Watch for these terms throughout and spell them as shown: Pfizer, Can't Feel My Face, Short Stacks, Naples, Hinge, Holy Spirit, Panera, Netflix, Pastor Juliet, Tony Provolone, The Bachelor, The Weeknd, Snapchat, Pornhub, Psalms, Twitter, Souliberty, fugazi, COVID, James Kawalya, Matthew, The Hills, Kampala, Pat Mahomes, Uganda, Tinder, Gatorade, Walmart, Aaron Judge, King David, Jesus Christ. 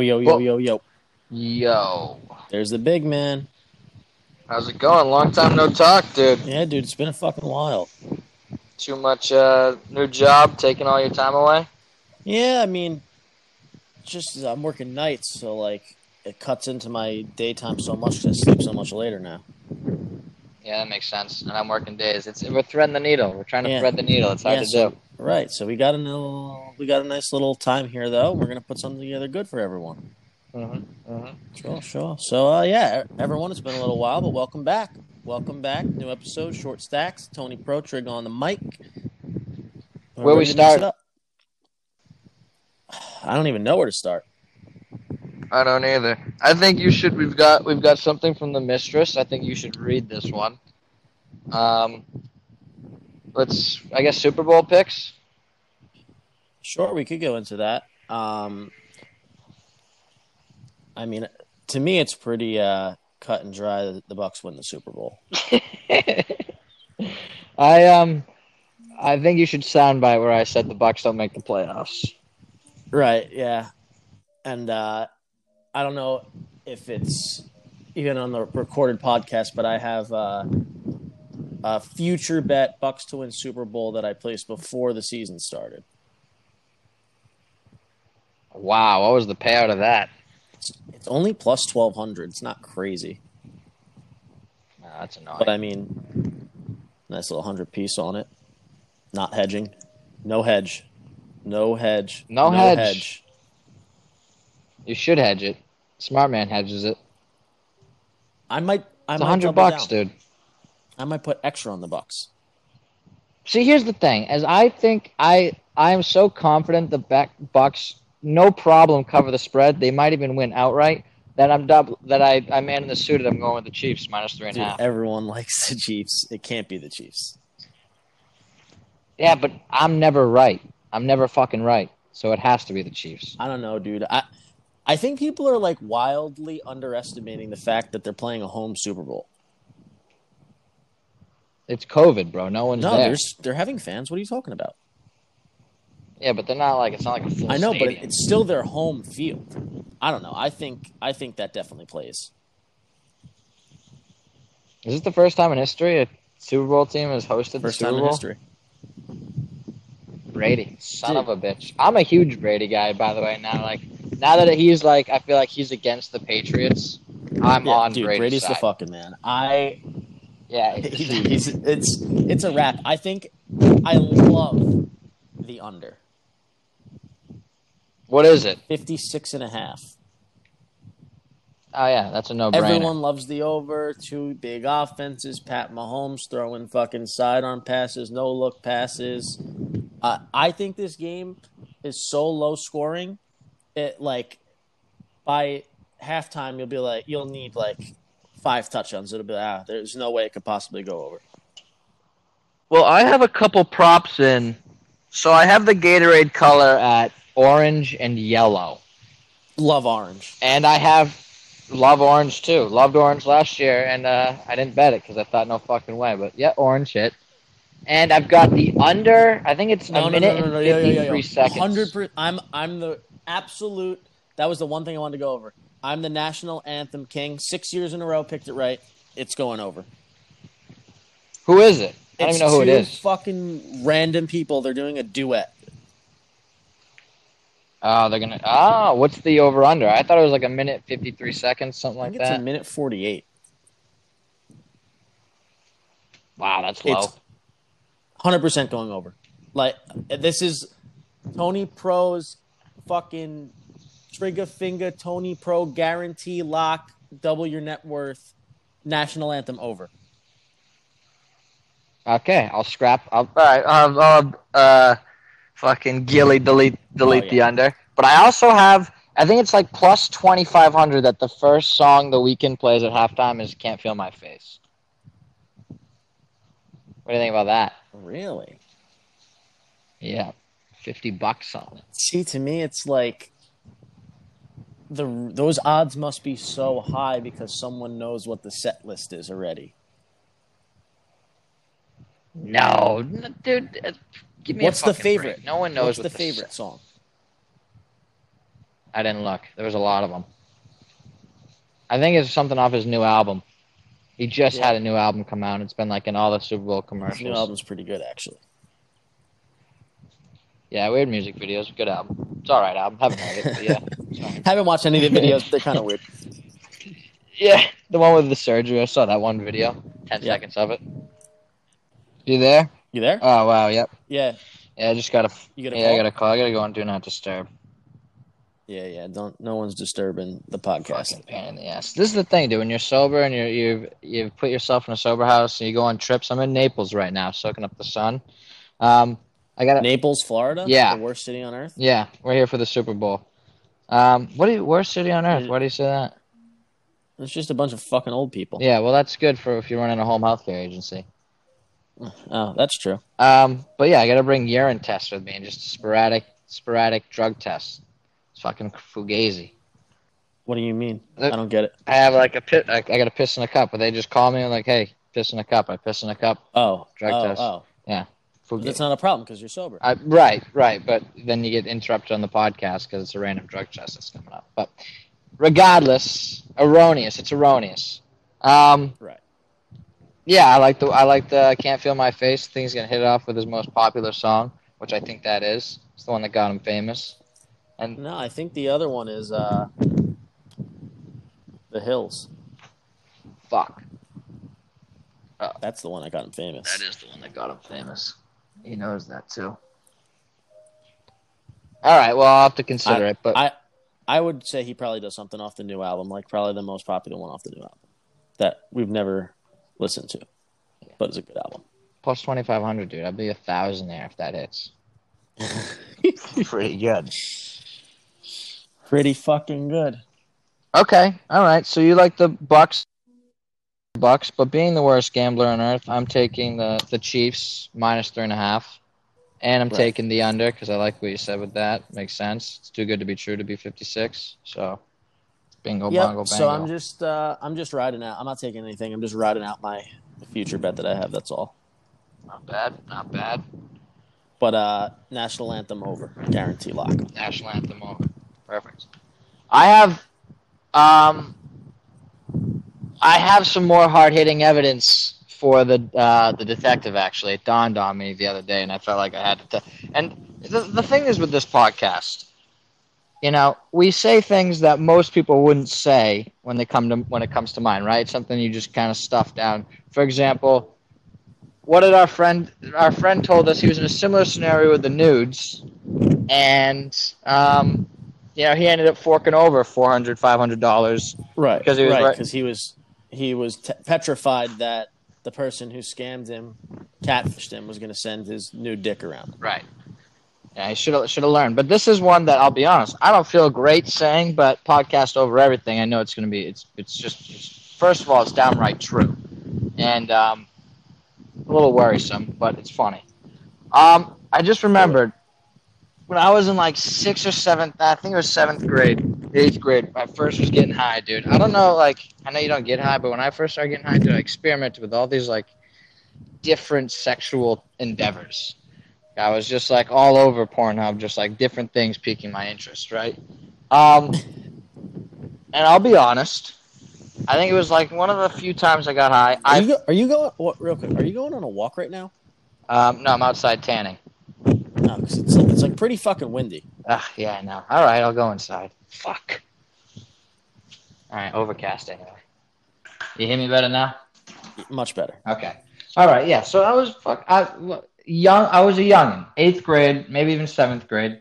Yo. There's the big man. How's it going? Long time no talk, dude. Yeah, dude, it's been a fucking while. Too much new job taking all your time away? Yeah, I mean, just I'm working nights, so like it cuts into my daytime so much because I sleep so much later now. Yeah, that makes sense. And I'm working days. We're threading the needle. We're trying to thread the needle. It's hard to do. Right. So we got a nice little time here, though. We're gonna put something together good for everyone. Sure. So everyone, it's been a little while, but welcome back. New episode, Short Stacks. Tony Pro, Trig on the mic. Where we start? I don't even know where to start. I don't either. I think you should. We've got something from the mistress. I think you should read this one. I guess Super Bowl picks. Sure, we could go into that. I mean, to me, it's pretty cut and dry that the Bucks win the Super Bowl. I think you should soundbite where I said the Bucks don't make the playoffs. Right. Yeah, and I don't know if it's even on the recorded podcast, but I have a future bet Bucks to win Super Bowl that I placed before the season started. Wow, what was the payout of that? It's only plus 1,200. It's not crazy. No, that's annoying. But I mean, nice little 100 piece on it. Not hedging. No hedge. You should hedge it. Smart man hedges it. I might $100, dude. I might put extra on the Bucks. See, here's the thing. As I think, I am so confident the Bucks, no problem, cover the spread. They might even win outright. That I'm man in the suited. I'm going with the Chiefs -3.5. Everyone likes the Chiefs. It can't be the Chiefs. Yeah, but I'm never right. I'm never fucking right. So it has to be the Chiefs. I don't know, dude. I think people are like wildly underestimating the fact that they're playing a home Super Bowl. It's COVID, bro. No one's there. They're having fans. What are you talking about? Yeah, but it's not like a full stadium. But it's still their home field. I don't know. I think that definitely plays. Is this the first time in history a Super Bowl team has hosted the Super Bowl? First time in history. Brady, son of a bitch. I'm a huge Brady guy, by the way. Now that he's like, I feel like he's against the Patriots. I'm on Brady's side. The fucking man. It's a wrap. I think I love the under. What is it? 56.5. Oh yeah, that's a no-brainer. Everyone loves the over. Two big offenses. Pat Mahomes throwing fucking sidearm passes, no look passes. I think this game is so low scoring. It, like, by halftime, you'll need like 5 touchdowns. It'll be there's no way it could possibly go over. Well, I have a couple props in. So I have the Gatorade color at orange and yellow. Love orange. And I have love orange too. Loved orange last year, and I didn't bet it because I thought no fucking way. But yeah, orange hit. And I've got the under. I think it's a minute and 53 seconds. 100%. I'm the absolute. That was the one thing I wanted to go over. I'm the national anthem king. 6 years in a row, picked it right. It's going over. Who is it? I don't even know who it is. It's 2 fucking random people. They're doing a duet. What's the over under? I thought it was like a minute 53 seconds, something like that. It's a minute 48. Wow, that's low. It's 100% going over. Like, this is Tony Pro's fucking trigger finger, Tony Pro guarantee lock, double your net worth, national anthem over. Okay, I'll scrap. I'll fucking gilly delete the under. But I also have, I think it's like plus 2,500 that the first song The Weeknd plays at halftime is Can't Feel My Face. What do you think about that? Really? Yeah. $50 on it. See, to me, it's like those odds must be so high because someone knows what the set list is already. No, dude, give me a fucking break. No one knows what's the favorite song. I didn't look. There was a lot of them. I think it's something off his new album. He just had a new album come out. It's been like in all the Super Bowl commercials. His new album's pretty good, actually. Yeah, weird music videos. Good album. It's all right album. Haven't heard it, but yeah. Haven't watched any of the videos, but they're kind of weird. Yeah, the one with the surgery. I saw that one video. 10 seconds of it. You there? You there? Oh, wow, yep. Yeah. Yeah, I just got I got a call. I got to go on Do Not Disturb. Yeah, no one's disturbing the podcast. Fucking pain in the ass. This is the thing, dude. When you're sober and you've put yourself in a sober house and you go on trips. I'm in Naples right now, soaking up the sun. I got Naples, Florida. Yeah, the worst city on earth. Yeah, we're here for the Super Bowl. Worst city on earth? Why do you say that? It's just a bunch of fucking old people. Yeah, well, that's good for if you're running a home health care agency. Oh, that's true. But yeah, I got to bring urine tests with me and just sporadic drug tests. Fucking fugazi. What do you mean? I don't get it. I have like a pit. I got to piss in a cup, but they just call me and like, hey, piss in a cup. I piss in a cup. Oh, drug test. Oh, yeah. That's not a problem because you're sober. Right. But then you get interrupted on the podcast because it's a random drug test that's coming up. But regardless, erroneous. It's erroneous. Right. Yeah, I like the Can't Feel My Face. I think he's gonna hit it off with his most popular song, which I think that is. It's the one that got him famous. And no, I think the other one is The Hills. Fuck. Oh. That's the one that got him famous. That is the one that got him famous. He knows that too. All right, well, I'll have to consider it. But I would say he probably does something off the new album, like probably the most popular one off the new album that we've never listened to. Yeah. But it's a good album. Plus 2,500, dude. I'd be 1,000 there if that hits. Pretty good. Pretty fucking good. Okay, all right. So you like the Bucks, but being the worst gambler on earth, I'm taking the Chiefs minus 3.5, and I'm taking the under because I like what you said with that. Makes sense. It's too good to be true to be 56. So bingo, bongo, bango. So I'm just riding out. I'm not taking anything. I'm just riding out my future bet that I have. That's all. Not bad. But National Anthem over. Guarantee lock. National Anthem over. Perfect. I have some more hard-hitting evidence for the detective, actually. It dawned on me the other day, and I felt like I had to And the thing is with this podcast, you know, we say things that most people wouldn't say when it comes to mind, right? It's something you just kind of stuff down. For example, what did our friend told us? He was in a similar scenario with the nudes, and he ended up forking over $400, $500. Right, because he was petrified that the person who scammed him, catfished him, was going to send his nude dick around. Right. Yeah, he should have learned. But this is one that I'll be honest, I don't feel great saying, but podcast over everything. I know it's going to be. It's just first of all, it's downright true, and a little worrisome, but it's funny. I just remembered when I was in like 6th or 7th, I think it was 8th grade, I first was getting high, dude. I don't know, like, I know you don't get high, but when I first started getting high, dude, I experimented with all these like different sexual endeavors. I was just like all over Pornhub, just like different things piquing my interest, right? And I'll be honest, I think it was like one of the few times I got high. Are you going on a walk right now? No, I'm outside tanning. No, because it's like pretty fucking windy. Yeah, I know. All right, I'll go inside. Fuck. All right, overcast anyway. You hear me better now? Much better. Okay. All right. Yeah. So I was young. I was a youngin, 8th grade, maybe even 7th grade.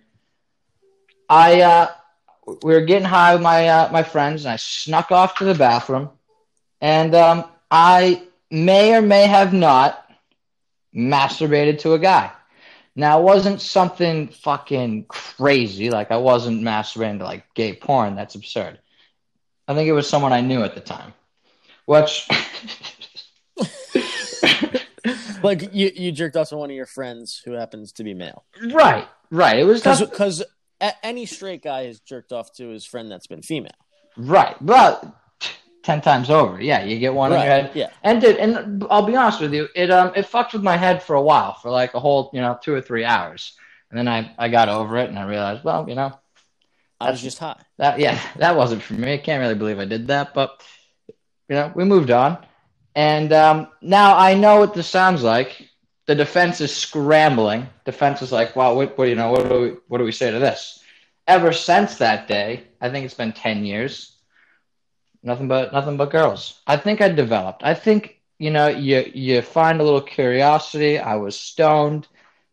We were getting high with my friends, and I snuck off to the bathroom. And I may or may have not masturbated to a guy. Now, it wasn't something fucking crazy. Like, I wasn't masturbating to, like, gay porn. That's absurd. I think it was someone I knew at the time. Which... like, you jerked off to one of your friends who happens to be male. Right. It was... Because... Any straight guy has jerked off to his friend that's been female. Right. Well, 10 times over. Yeah, you get one in your head. Yeah. And I'll be honest with you, it fucked with my head for a while, for like a whole, 2 or 3 hours. And then I got over it and I realized, well, I was just high. That wasn't for me. I can't really believe I did that, but we moved on. And now I know what this sounds like. The defense is scrambling. Defense is like, "Wow, what do we say to this?" Ever since that day, I think it's been 10 years. Nothing but girls. I think I developed. I think you find a little curiosity. I was stoned,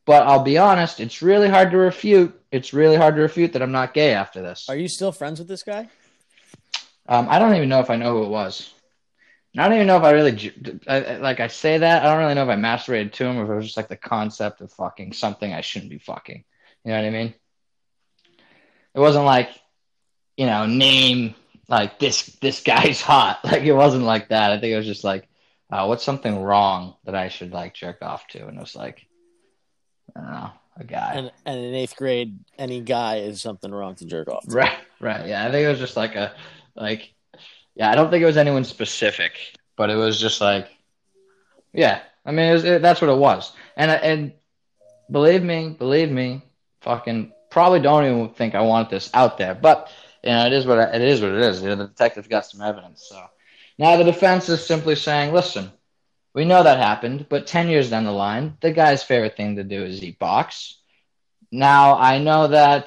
but I'll be honest, it's really hard to refute. It's really hard to refute that I'm not gay after this. Are you still friends with this guy? I don't even know if I know who it was. I don't even know if I really, like I say that, I don't really know if I masturbated to him or if it was just like the concept of fucking something I shouldn't be fucking. You know what I mean? It wasn't like, name, like this guy's hot. Like it wasn't like that. I think it was just like, what's something wrong that I should like jerk off to? And it was like, I don't know, a guy. And in eighth grade, any guy is something wrong to jerk off to. Right. Yeah, I think it was just like yeah, I don't think it was anyone specific, but it was just like, yeah. I mean, that's what it was. And believe me, fucking probably don't even think I want this out there. But it is what it is. The detective's got some evidence. So now the defense is simply saying, listen, we know that happened, but 10 years down the line, the guy's favorite thing to do is eat box. Now I know that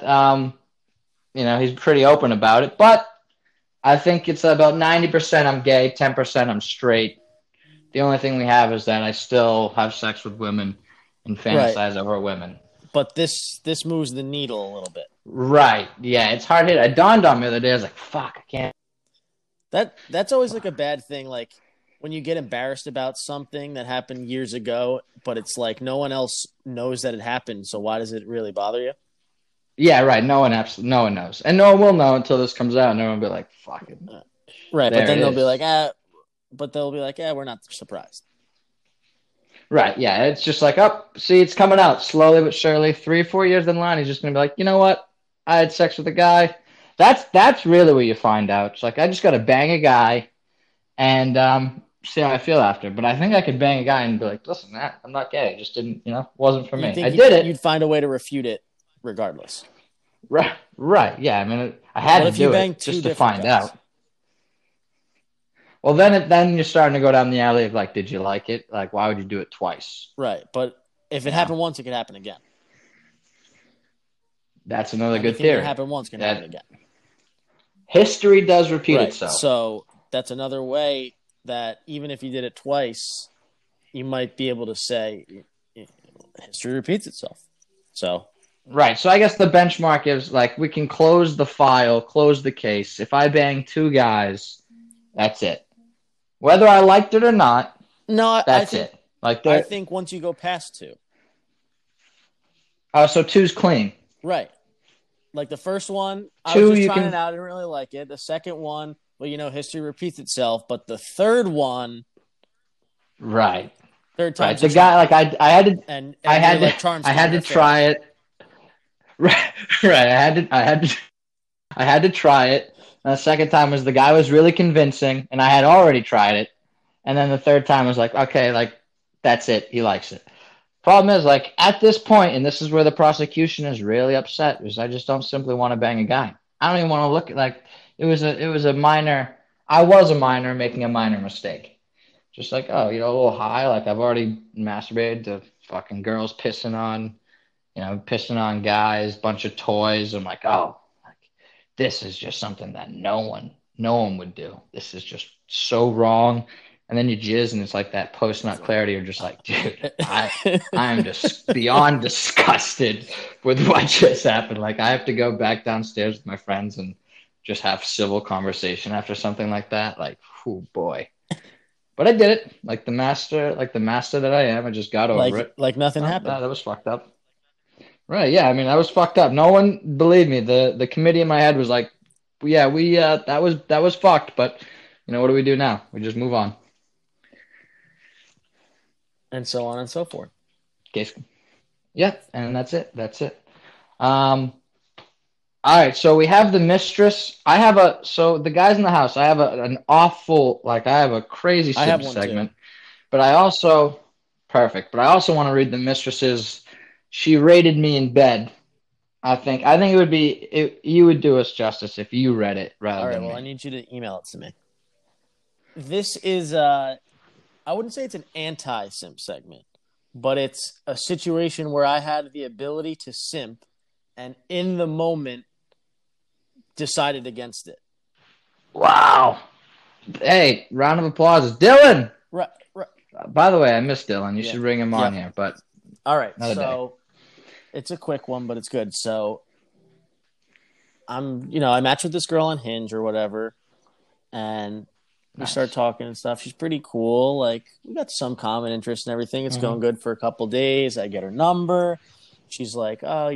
he's pretty open about it, but I think it's about 90% I'm gay, 10% I'm straight. The only thing we have is that I still have sex with women and fantasize over women. But this moves the needle a little bit. Right. Yeah, it's hard hit. It dawned on me the other day. I was like, fuck, I can't. That's always like a bad thing. Like when you get embarrassed about something that happened years ago, but it's like no one else knows that it happened. So why does it really bother you? Yeah, right. No one knows. And no one will know until this comes out. No one will be like, fuck it. Right. But then they'll be like, we're not surprised. Right. Yeah. It's just like, it's coming out slowly but surely. 3 or 4 years down the line, he's just going to be like, you know what? I had sex with a guy. That's really what you find out. It's like, I just got to bang a guy and see how I feel after. But I think I could bang a guy and be like, listen, I'm not gay. It just didn't, wasn't for me. I did it. You'd find a way to refute it. Regardless. Right. Yeah. I mean, I had to do it just to find out. Well, then you're starting to go down the alley of like, did you like it? Like, why would you do it twice? Right. But if it happened once, it could happen again. That's another good theory. If it happened once, it can happen again. History does repeat itself. So that's another way that even if you did it twice, you might be able to say history repeats itself. So. Right, so I guess the benchmark is like we can close the file, close the case. If I bang two guys, that's it. Whether I liked it or not, that's it. Like I think once you go past two. Oh, so two's clean. Right. Like the first one, I was just trying it out, I didn't really like it. The second one, well, history repeats itself. But the third one... Right. Third time. Right. The guy, I had to try it. Right. I had to try it. And the second time was the guy was really convincing, and I had already tried it. And then the third time was like, okay, like that's it. He likes it. Problem is, like at this point, and this is where the prosecution is really upset, is I just don't simply want to bang a guy. I don't even want to look at like I was a minor making a minor mistake. Just like a little high. Like I've already masturbated to fucking girls pissing on. Pissing on guys, bunch of toys. I'm like, this is just something that no one would do. This is just so wrong. And then you jizz, and it's like that post nut clarity. You're just like, dude, I am just beyond disgusted with what just happened. Like, I have to go back downstairs with my friends and just have civil conversation after something like that. Like, oh boy. But I did it. Like the master that I am, I just got over it. Like nothing happened. That was fucked up. Right, yeah, I mean, I was fucked up. No one believed me. The committee in my head was like, yeah, that was fucked, but, what do we do now? We just move on. And so on and so forth. Case. Yeah, and that's it. All right, so we have the mistress. So the guys in the house, I have an awful, like, I have a crazy segment. Too. But I also, perfect, but I also want to read the mistress's. She rated me in bed I think it would be you would do us justice if you read it rather than me. I need you to email it to me. This is I wouldn't say it's an anti-simp segment, but it's a situation where I had the ability to simp and in the moment decided against it. Wow. Hey, round of applause is Dylan. Right. By the way, I miss Dylan. You should bring him on here. But all right, so day. It's a quick one, but it's good. So I match with this girl on Hinge or whatever, and we start talking and stuff. She's pretty cool. Like, we got some common interests and everything. It's going good for a couple days. I get her number. She's like, oh,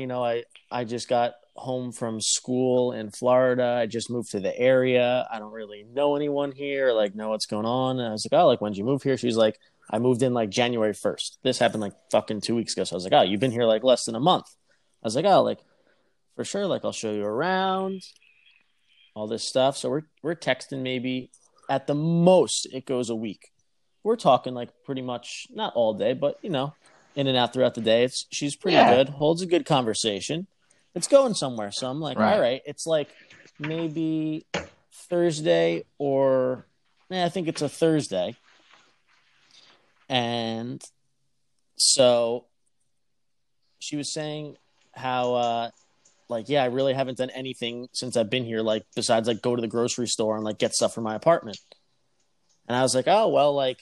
I just got home from school in Florida. I just moved to the area. I don't really know anyone here, like know what's going on. And I was like, oh, like, when'd you move here? She's like, I moved in like January 1st. This happened like fucking 2 weeks ago. So I was like, oh, you've been here like less than a month. I was like, oh, like for sure. Like, I'll show you around, all this stuff. So we're texting maybe at the most it goes a week. We're talking like pretty much not all day, but in and out throughout the day. She's pretty good. Holds a good conversation. It's going somewhere. So I'm like, all right. It's like maybe Thursday or I think it's a Thursday. And so she was saying how, I really haven't done anything since I've been here, like besides like go to the grocery store and like get stuff for my apartment. And I was like, oh, well, like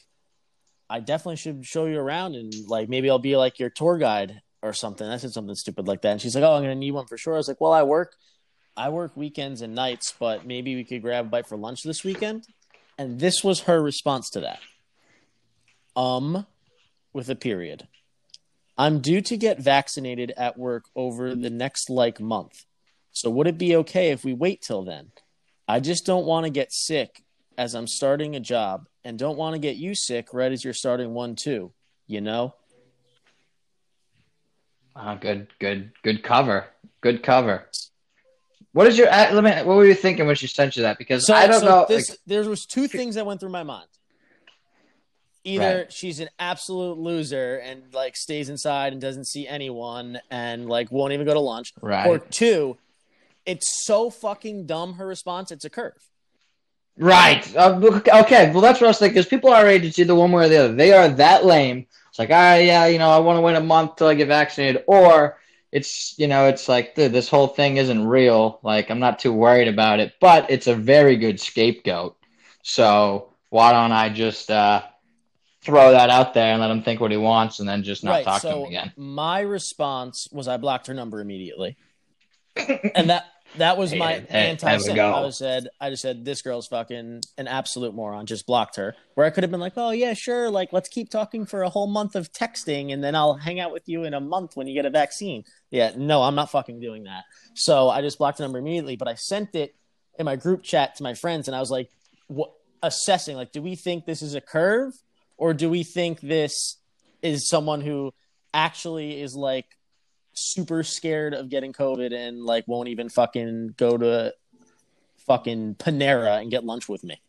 I definitely should show you around and like maybe I'll be like your tour guide or something. I said something stupid like that. And she's like, oh, I'm going to need one for sure. I was like, well, I work weekends and nights, but maybe we could grab a bite for lunch this weekend. And this was her response to that. With a period. I'm due to get vaccinated at work over the next month. So would it be okay if we wait till then? I just don't want to get sick as I'm starting a job and don't want to get you sick right as you're starting one too, Good cover. Good cover. What is your? What were you thinking when she sent you that? Because I don't know. There was two things that went through my mind. Either she's an absolute loser and like stays inside and doesn't see anyone and like won't even go to lunch. Right. Or two, it's so fucking dumb. Her response. It's a curve. Right. Okay. Well, that's what I was thinking. Because people our age, it's either one way or the other. They are that lame. It's like, I want to wait a month till I get vaccinated. Or it's, it's like, dude, this whole thing isn't real. Like, I'm not too worried about it. But it's a very good scapegoat. So why don't I just throw that out there and let him think what he wants and then just not talk to him again? My response was I blocked her number immediately. And that was my anti-simp. I just said, this girl's fucking an absolute moron. Just blocked her. Where I could have been like, oh, yeah, sure. Like, let's keep talking for a whole month of texting, and then I'll hang out with you in a month when you get a vaccine. Yeah, no, I'm not fucking doing that. So I just blocked the number immediately, but I sent it in my group chat to my friends, and I was like, assessing, like, do we think this is a curve, or do we think this is someone who actually is, like, super scared of getting COVID and like won't even fucking go to fucking Panera and get lunch with me?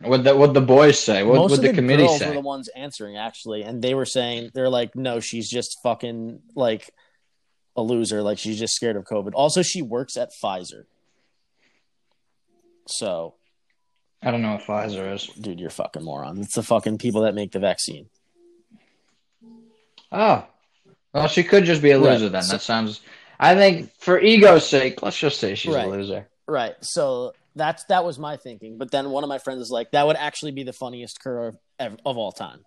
What'd the boys say? What would the committee say? Most of the girls were the ones answering, actually, and they were saying, they're like, no, she's just fucking like a loser, like she's just scared of COVID. Also, she works at Pfizer, so I don't know what Pfizer is. Dude, you're fucking moron. It's the fucking people that make the vaccine. Oh. Well, she could just be a loser then. So, that sounds. I think for ego's sake, let's just say she's a loser. Right. So that was my thinking. But then one of my friends is like, that would actually be the funniest curve of all time.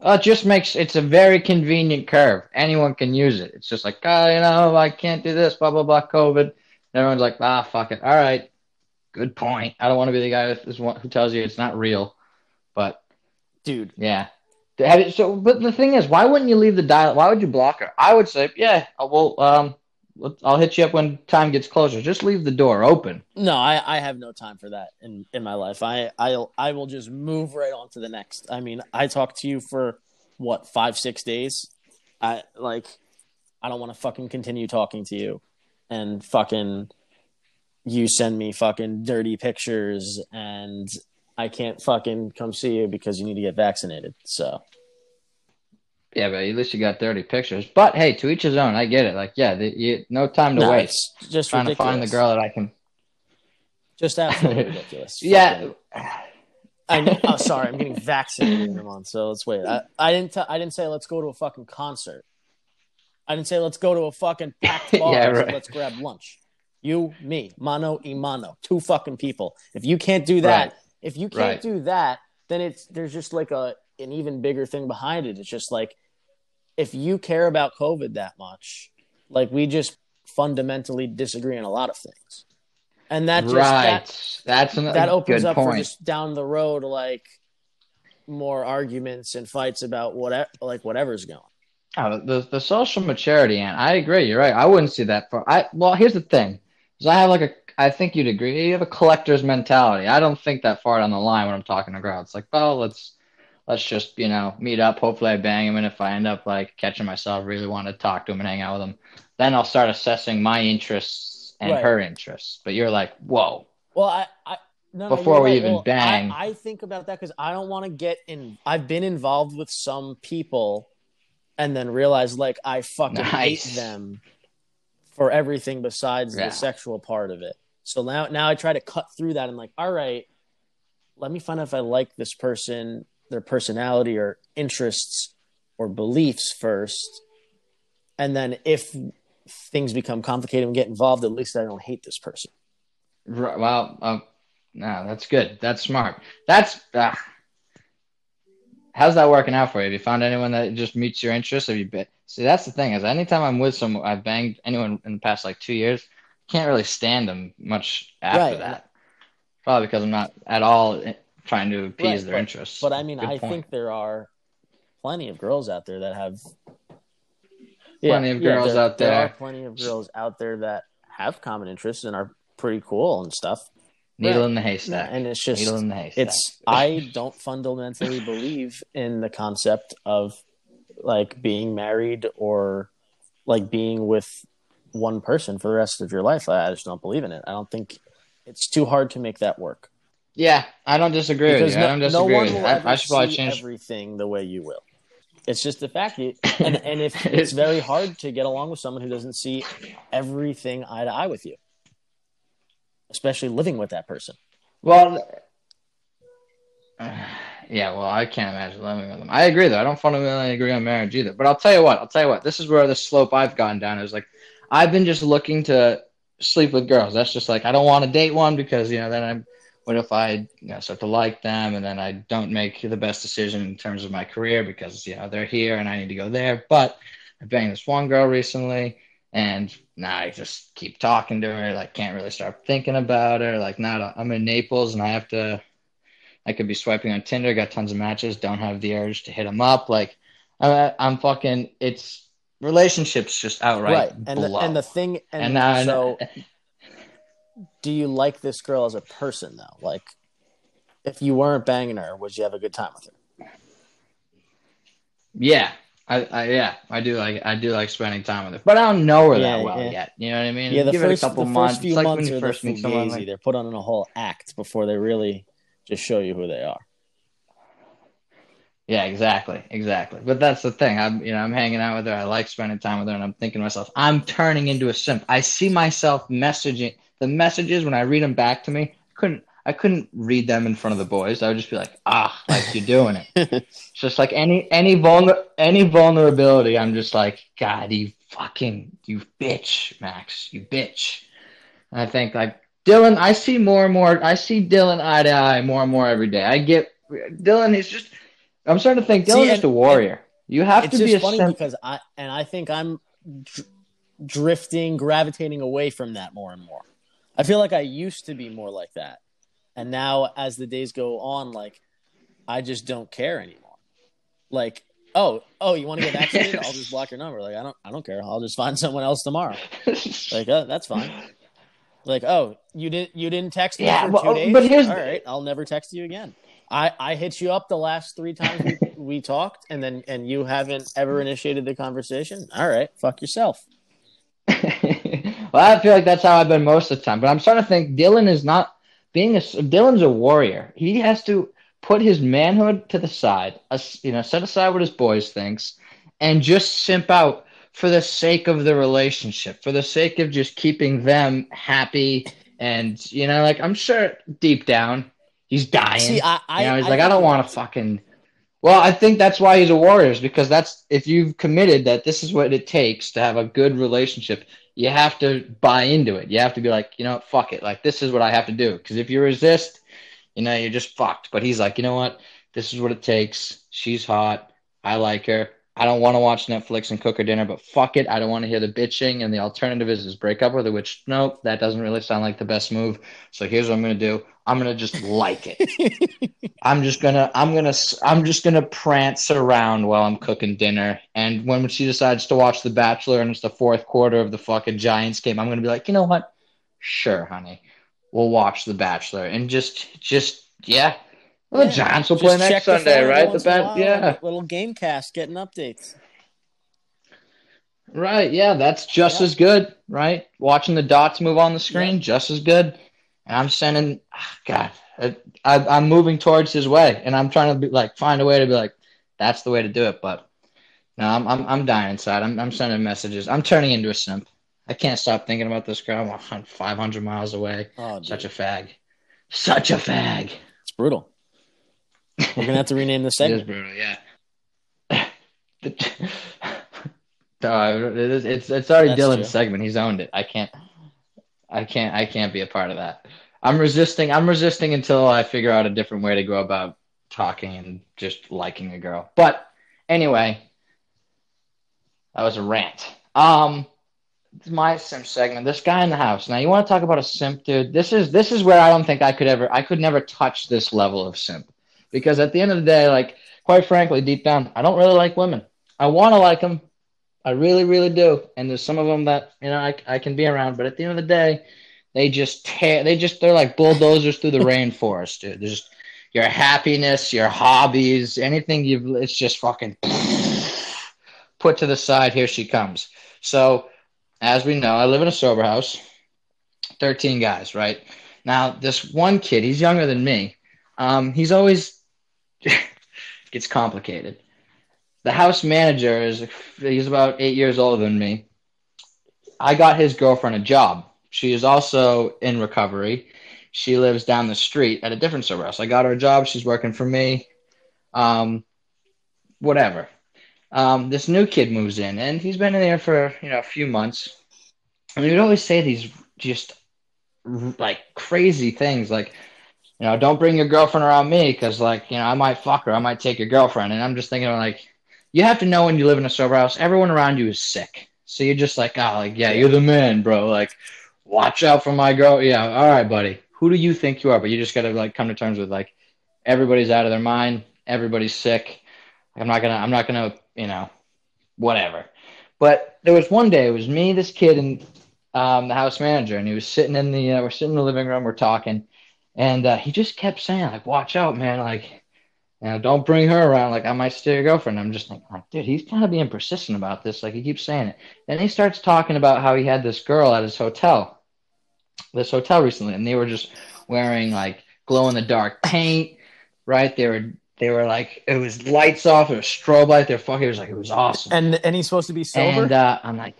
It just makes it's a very convenient curve. Anyone can use it. It's just like, I can't do this, blah blah blah, COVID. And everyone's like, fuck it. All right, good point. I don't want to be the guy who tells you it's not real. But, dude, yeah. But the thing is, why wouldn't you leave the dial? Why would you block her? I would say, I'll hit you up when time gets closer. Just leave the door open. No, I have no time for that in my life. I will just move right on to the next. I mean, I talked to you for 5-6 days. I don't want to fucking continue talking to you, and fucking you send me fucking dirty pictures and I can't fucking come see you because you need to get vaccinated. So Yeah, but at least you got 30 pictures. But hey, to each his own. I get it. Like, yeah, no time to waste. Just trying ridiculous. To find the girl that I can. Just absolutely ridiculous. Yeah. Oh, sorry. I'm getting vaccinated in a month, so let's wait. I didn't say let's go to a fucking concert. I didn't say let's go to a fucking packed bar. Yeah, right. Let's grab lunch. You, me, mano y mano, two fucking people. If you can't do that, do that, then there's just like an even bigger thing behind it. It's just like, if you care about COVID that much, like, we just fundamentally disagree on a lot of things. And that just that opens up for just down the road, like, more arguments and fights about whatever's going. Oh, the social maturity, and I agree. You're right. I wouldn't see that far. Well, here's the thing, is I have I think you'd agree. You have a collector's mentality. I don't think that far down the line when I'm talking to girls. It's like, oh, let's just, meet up. Hopefully I bang him. And if I end up catching myself, really want to talk to him and hang out with him, then I'll start assessing my interests and her interests. But you're like, whoa. Well, before we even bang. I think about that because I don't want to get in. I've been involved with some people and then realize I fucking hate them for everything besides the sexual part of it. So now I try to cut through that. I'm like, all right, let me find out if I like this person, their personality or interests or beliefs first. And then if things become complicated and get involved, at least I don't hate this person. Right. Well, no, that's good. That's smart. That's how's that working out for you? Have you found anyone that just meets your interests? See, that's the thing is anytime I'm with someone, I've banged anyone in the past 2 years, can't really stand them much after that. Probably because I'm not at all trying to appease their interests. But I mean, think there are plenty of girls out there that have plenty of girls out there that have common interests and are pretty cool and stuff. Needle in the haystack. And it's just needle in the haystack. I don't fundamentally believe in the concept of being married or being with one person for the rest of your life. I just don't believe in it. I don't think it's too hard to make that work. Yeah, I don't disagree with you. I should probably change everything the way you will. It's just the fact that, and if it's very hard to get along with someone who doesn't see everything eye to eye with you, especially living with that person. Well, I can't imagine living with them. I agree, though. I don't fundamentally agree on marriage either. But I'll tell you what. This is where the slope I've gotten down is I've been just looking to sleep with girls. That's just I don't want to date one because, then what if I start to like them and then I don't make the best decision in terms of my career because, they're here and I need to go there. But I banged this one girl recently and now I just keep talking to her. Can't really start thinking about her. I'm in Naples and I could be swiping on Tinder, got tons of matches, don't have the urge to hit them up. It's relationships just outright. Right. And blow. Do you like this girl as a person, though? If you weren't banging her, would you have a good time with her? Yeah, I do like. I do like spending time with her, but I don't know her that well yet. You know what I mean? Yeah, the first few months when you first meet someone, they're put on a whole act before they really just show you who they are. Yeah, exactly. But that's the thing. I'm hanging out with her. I like spending time with her, and I'm thinking to myself, I'm turning into a simp. I see myself messaging. The messages, when I read them back to me, I couldn't read them in front of the boys. I would just be you're doing it. It's just any vulnerability. I'm just God, you bitch, Max, you bitch. And I think Dylan, I see Dylan eye to eye more and more every day. I get Dylan is just, I'm starting to think Dylan's just a warrior. You have to be a funny because I think I'm gravitating away from that more and more. I feel I used to be more like that. And now as the days go on, I just don't care anymore. Oh, you want to get vaccinated? I'll just block your number. I don't care. I'll just find someone else tomorrow. That's fine. Oh, you didn't text me for 2 days? But all right, I'll never text you again. I hit you up the last 3 times we talked and you haven't ever initiated the conversation. All right, fuck yourself. Well, I feel that's how I've been most of the time. But I'm starting to think Dylan is not being Dylan's a warrior. He has to put his manhood to the side, set aside what his boys thinks, and just simp out for the sake of the relationship, for the sake of just keeping them happy. And, you know, like, I'm sure deep down he's dying. See, I don't want to fucking... Well, I think that's why he's a warrior, is because that's, if you've committed that this is what it takes to have a good relationship, you have to buy into it. You have to be like, you know what, fuck it. Like, this is what I have to do. Because if you resist, you know, you're just fucked. But he's like, you know what, this is what it takes. She's hot. I like her. I don't want to watch Netflix and cook her dinner, but fuck it. I don't want to hear the bitching. And the alternative is break up with her, which, nope, that doesn't really sound like the best move. So here's what I'm going to do. I'm going to just like it. I'm just going to prance around while I'm cooking dinner. And when she decides to watch The Bachelor and it's the fourth quarter of the fucking Giants game, I'm going to be like, you know what? Sure, honey. We'll watch The Bachelor and just. Well, the Giants will play next Sunday, right? Little Gamecast, getting updates. Right, yeah, that's just as good, right? Watching the dots move on the screen, just as good. And I'm sending, I'm moving towards his way, and I'm trying to be like, find a way to be like, that's the way to do it. But no, I'm dying inside. I'm sending messages. I'm turning into a simp. I can't stop thinking about this girl. I'm 500 miles away. Oh, Such a fag. It's brutal. We're gonna have to rename the segment. It is brutal, yeah. No, it's already Dylan's segment. He's owned it. I can't be a part of that. I'm resisting until I figure out a different way to go about talking and just liking a girl. But anyway, that was a rant. My simp segment. This guy in the house. Now, you want to talk about a simp, dude? This is where I don't think I could never touch this level of simp. Because at the end of the day, like, quite frankly, deep down, I don't really like women. I want to like them. I really, really do. And there's some of them that, you know, I can be around. But at the end of the day, they're like bulldozers through the rainforest, dude. There's just your happiness, your hobbies, anything it's just fucking put to the side. Here she comes. So, as we know, I live in a sober house, 13 guys, right? Now, this one kid, he's younger than me. He's always – gets complicated. The house manager he's about 8 years older than me. I got his girlfriend a job. She is also in recovery. She lives down the street at a different sober house. I got her a job. She's working for me. Whatever. This new kid moves in, and he's been in there for, you know, a few months. And he would always say these just, like, crazy things, like – you know, don't bring your girlfriend around me because, like, you know, I might fuck her. I might take your girlfriend. And I'm just thinking, like, you have to know when you live in a sober house, everyone around you is sick. So you're just like, oh, like, yeah, you're the man, bro. Like, watch out for my girl. Yeah, all right, buddy. Who do you think you are? But you just got to, like, come to terms with, like, everybody's out of their mind. Everybody's sick. I'm not going to, you know, whatever. But there was one day, it was me, this kid, and the house manager. And he was sitting in the, we're sitting in the living room. We're talking. And he just kept saying, like, watch out, man. Like, you know, don't bring her around. Like, I might steal your girlfriend. I'm just thinking, like, dude, he's kind of being persistent about this. Like, he keeps saying it. Then he starts talking about how he had this girl at this hotel recently. And they were just wearing, like, glow-in-the-dark paint, right? They were like, it was lights off. It was strobe light. They're fucking, it was like, it was awesome. And he's supposed to be sober? And I'm like...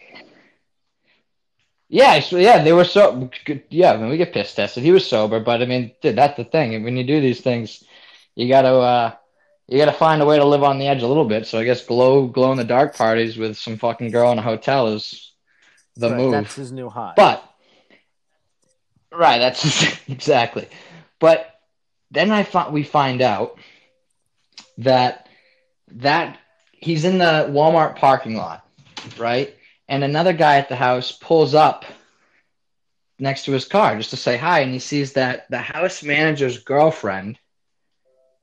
Yeah, so, yeah, they were so – yeah, I mean, we get piss tested. He was sober, but, I mean, dude, that's the thing. When you do these things, you gotta find a way to live on the edge a little bit. So I guess glow-in-the-dark parties with some fucking girl in a hotel is the move. That's his new high. But – right, that's – exactly. But then we find out that he's in the Walmart parking lot, right? And another guy at the house pulls up next to his car just to say hi. And he sees that the house manager's girlfriend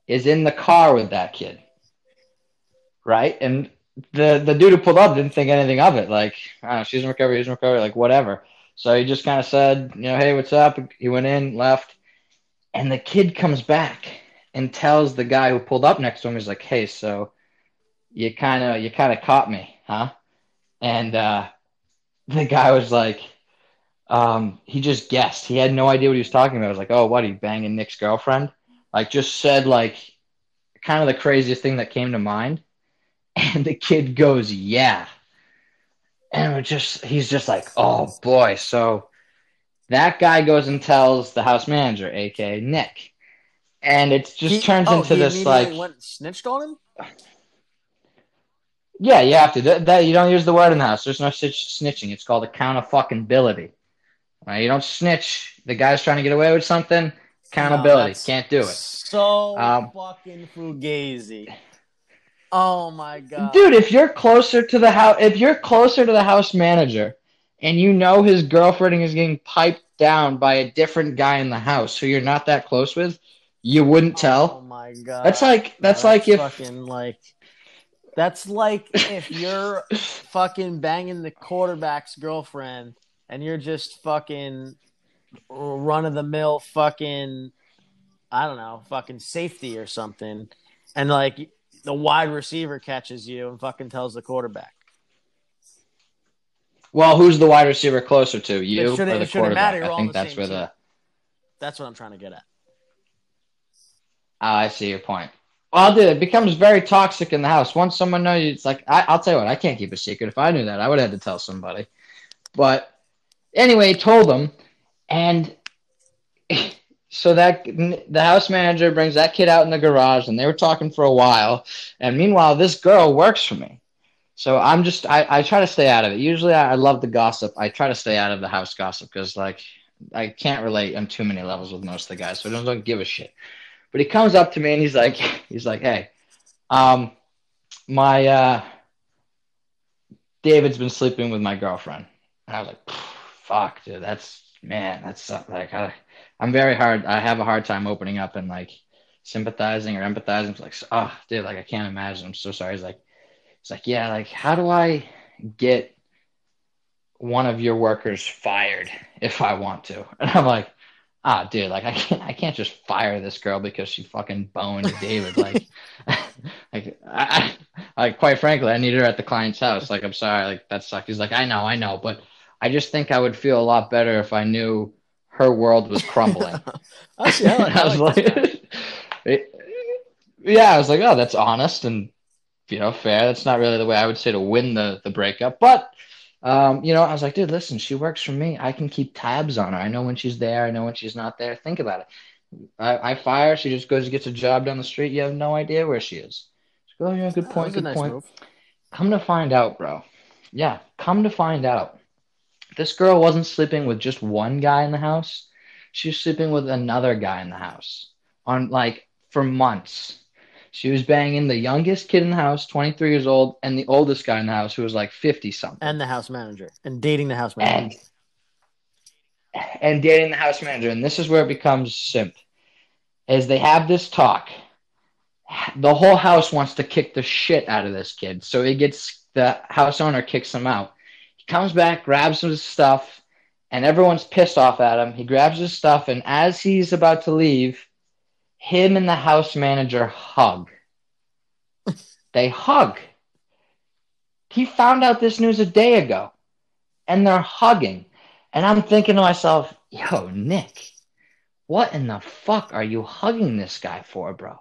is in the car with that kid. Right? And the dude who pulled up didn't think anything of it. Like, I don't know, she's in recovery, he's in recovery, like, whatever. So he just kind of said, you know, hey, what's up? He went in, left. And the kid comes back and tells the guy who pulled up next to him, he's like, hey, so you kind of caught me, huh? And the guy was like, he just guessed. He had no idea what he was talking about. I was like, oh, what, he banging Nick's girlfriend? Like, just said, like, kind of the craziest thing that came to mind. And the kid goes, yeah. And we're just, he's just like, oh, boy. So that guy goes and tells the house manager, a.k.a. Nick. And it just turns into this, like... He snitched on him? Yeah, you have to. That, you don't use the word in the house. There's no snitching. It's called accountability. Right? You don't snitch. The guy's trying to get away with something. Accountability. No, can't do it. So fucking fugazi. Oh my god, dude! If you're closer to the house, manager, and you know his girlfriend is getting piped down by a different guy in the house who you're not that close with, you wouldn't tell. Oh my god, that's like if you're fucking banging the quarterback's girlfriend and you're just fucking run-of-the-mill fucking, I don't know, fucking safety or something, and like the wide receiver catches you and fucking tells the quarterback. Well, who's the wide receiver closer to, you or the quarterback? It shouldn't matter. I think that's where the... That's what I'm trying to get at. Oh, I see your point. Well, dude, it becomes very toxic in the house. Once someone knows you, it's like, I'll tell you what, I can't keep a secret. If I knew that, I would have had to tell somebody. But anyway, told them. And so that the house manager brings that kid out in the garage, and they were talking for a while. And meanwhile, this girl works for me. So I'm just, I try to stay out of it. Usually I love the gossip. I try to stay out of the house gossip because, like, I can't relate on too many levels with most of the guys. So I don't give a shit. But he comes up to me, and he's like, hey, my David's been sleeping with my girlfriend. And I was like, fuck, dude, that's like, I'm very hard. I have a hard time opening up and like sympathizing or empathizing. It's like, oh, dude, like I can't imagine. I'm so sorry. He's like, yeah, like how do I get one of your workers fired if I want to? And I'm like, ah, dude, like I can't just fire this girl because she fucking boned David. Like, like quite frankly, I need her at the client's house. Like, I'm sorry, like that sucked. He's like, I know, but I just think I would feel a lot better if I knew her world was crumbling. Actually, I was like, oh, that's honest and, you know, fair. That's not really the way I would say to win the breakup. But, you know, I was like, dude, listen, she works for me. I can keep tabs on her. I know when she's there. I know when she's not there. Think about it. I fire her. She just goes and gets a job down the street. You have no idea where she is. She's like, oh, yeah, good point, good point. Move. Come to find out, bro. Yeah, come to find out. This girl wasn't sleeping with just one guy in the house. She was sleeping with another guy in the house on like for months. She was banging the youngest kid in the house, 23 years old, and the oldest guy in the house who was like 50 something. And the house manager and dating the house manager. And dating the house manager. And this is where it becomes simp is they have this talk. The whole house wants to kick the shit out of this kid. So it gets the house owner kicks him out. Comes back, grabs his stuff, and everyone's pissed off at him. He grabs his stuff, and as he's about to leave, him and the house manager hug. They hug. He found out this news a day ago, and they're hugging. And I'm thinking to myself, yo, Nick, what in the fuck are you hugging this guy for, bro?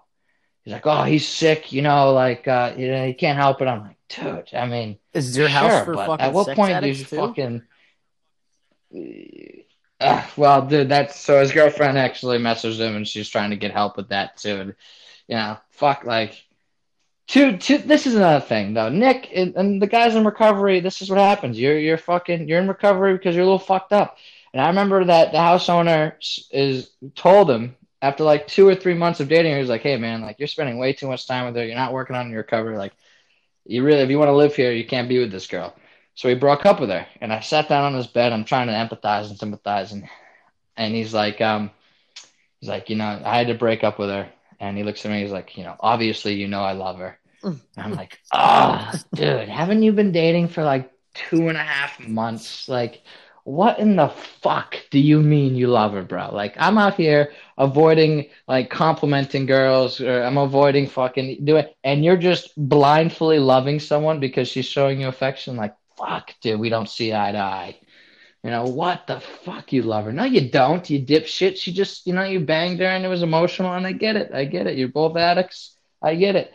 He's like, oh, he's sick, you know, like, you know, he can't help it. I'm like, dude, I mean, is your house sure, for fucking at what sex point do you too? Fucking? Well, dude, that's so. His girlfriend actually messaged him, and she's trying to get help with that too. And you know, fuck, like, two. This is another thing though, Nick, and the guys in recovery. This is what happens. You're in recovery because you're a little fucked up. And I remember that the house owner told him. After like 2 or 3 months of dating, he was like, hey, man, like you're spending way too much time with her. You're not working on your recovery. Like you really, if you want to live here, you can't be with this girl. So he broke up with her. And I sat down on his bed. I'm trying to empathize and sympathize. And he's like, you know, I had to break up with her. And he looks at me. He's like, you know, obviously, you know, I love her. And I'm like, oh, dude, haven't you been dating for like 2.5 months? Like, what in the fuck do you mean you love her, bro? Like, I'm out here avoiding, like, complimenting girls, or I'm avoiding fucking doing, and you're just blindfully loving someone because she's showing you affection? Like, fuck, dude, we don't see eye to eye. You know, what the fuck, you love her? No, you don't, you dipshit. She just, you know, you banged her and it was emotional, and I get it. You're both addicts. I get it.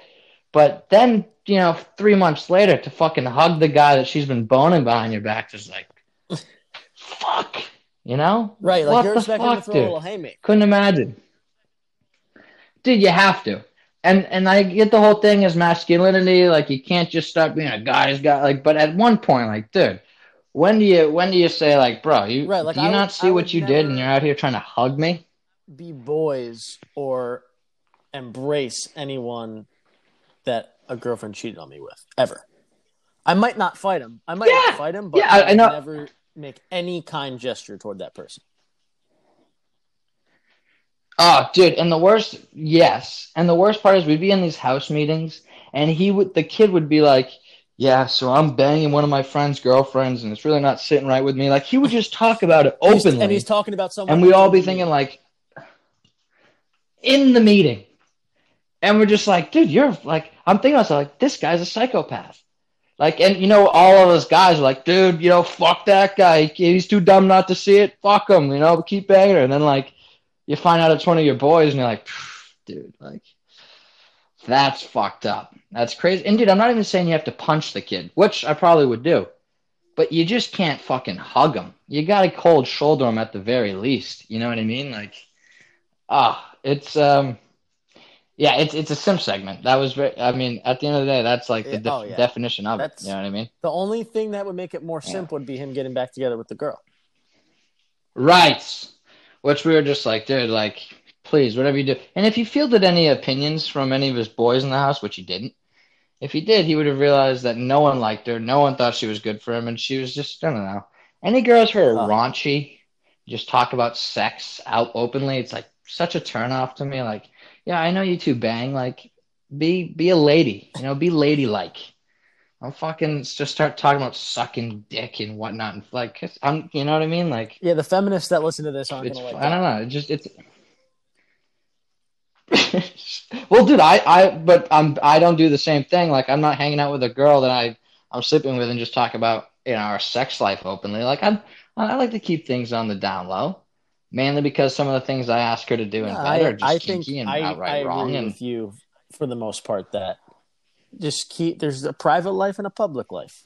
But then you know, 3 months later to fucking hug the guy that she's been boning behind your back, just like, fuck, you know? Right, like, what you're expecting fuck, to throw dude? A little haymaker. Couldn't imagine. Dude, you have to. And I get the whole thing as masculinity, like, you can't just start being a guy's guy, like, but at one point, like, dude, when do you say, like, bro, you right, like, do you I not would, see I what you did and you're out here trying to hug me? Be boys or embrace anyone that a girlfriend cheated on me with, ever. I might not fight him. But yeah, I know. Never make any kind gesture toward that person. Oh, dude, and the worst, yes. And the worst part is we'd be in these house meetings, and the kid would be like, yeah, so I'm banging one of my friend's girlfriends, and it's really not sitting right with me. Like, he would just talk about it openly. And he's talking about someone. And we'd all be thinking, like, in the meeting. And we're just like, dude, you're like, I'm thinking to myself, like, this guy's a psychopath. Like, and, you know, all of us guys are like, dude, you know, fuck that guy. He's too dumb not to see it. Fuck him, you know, keep banging her. And then, like, you find out it's one of your boys, and you're like, dude, like, that's fucked up. That's crazy. And, dude, I'm not even saying you have to punch the kid, which I probably would do. But you just can't fucking hug him. You got to cold shoulder him at the very least. You know what I mean? Like, it's yeah, it's a simp segment. That was very, I mean, at the end of the day, that's like the definition of it. You know what I mean? The only thing that would make it more simp would be him getting back together with the girl. Right. Which we were just like, dude, like, please, whatever you do. And if he fielded any opinions from any of his boys in the house, which he didn't, if he did, he would have realized that no one liked her. No one thought she was good for him. And she was just, I don't know. Any girls who are raunchy, just talk about sex out openly, it's like such a turnoff to me. Like, yeah, I know you two bang. Like, be a lady. You know, be ladylike. I'll fucking just start talking about sucking dick and whatnot, and like, you know what I mean? Like, yeah, the feminists that listen to this aren't gonna like. I don't know. It's well, dude, I don't do the same thing. Like, I'm not hanging out with a girl that I'm sleeping with and just talk about, you know, our sex life openly. Like, I like to keep things on the down low, mainly because some of the things I ask her to do in bed are just kinky and outright wrong. I agree with you for the most part that. Just keep. There's a private life and a public life.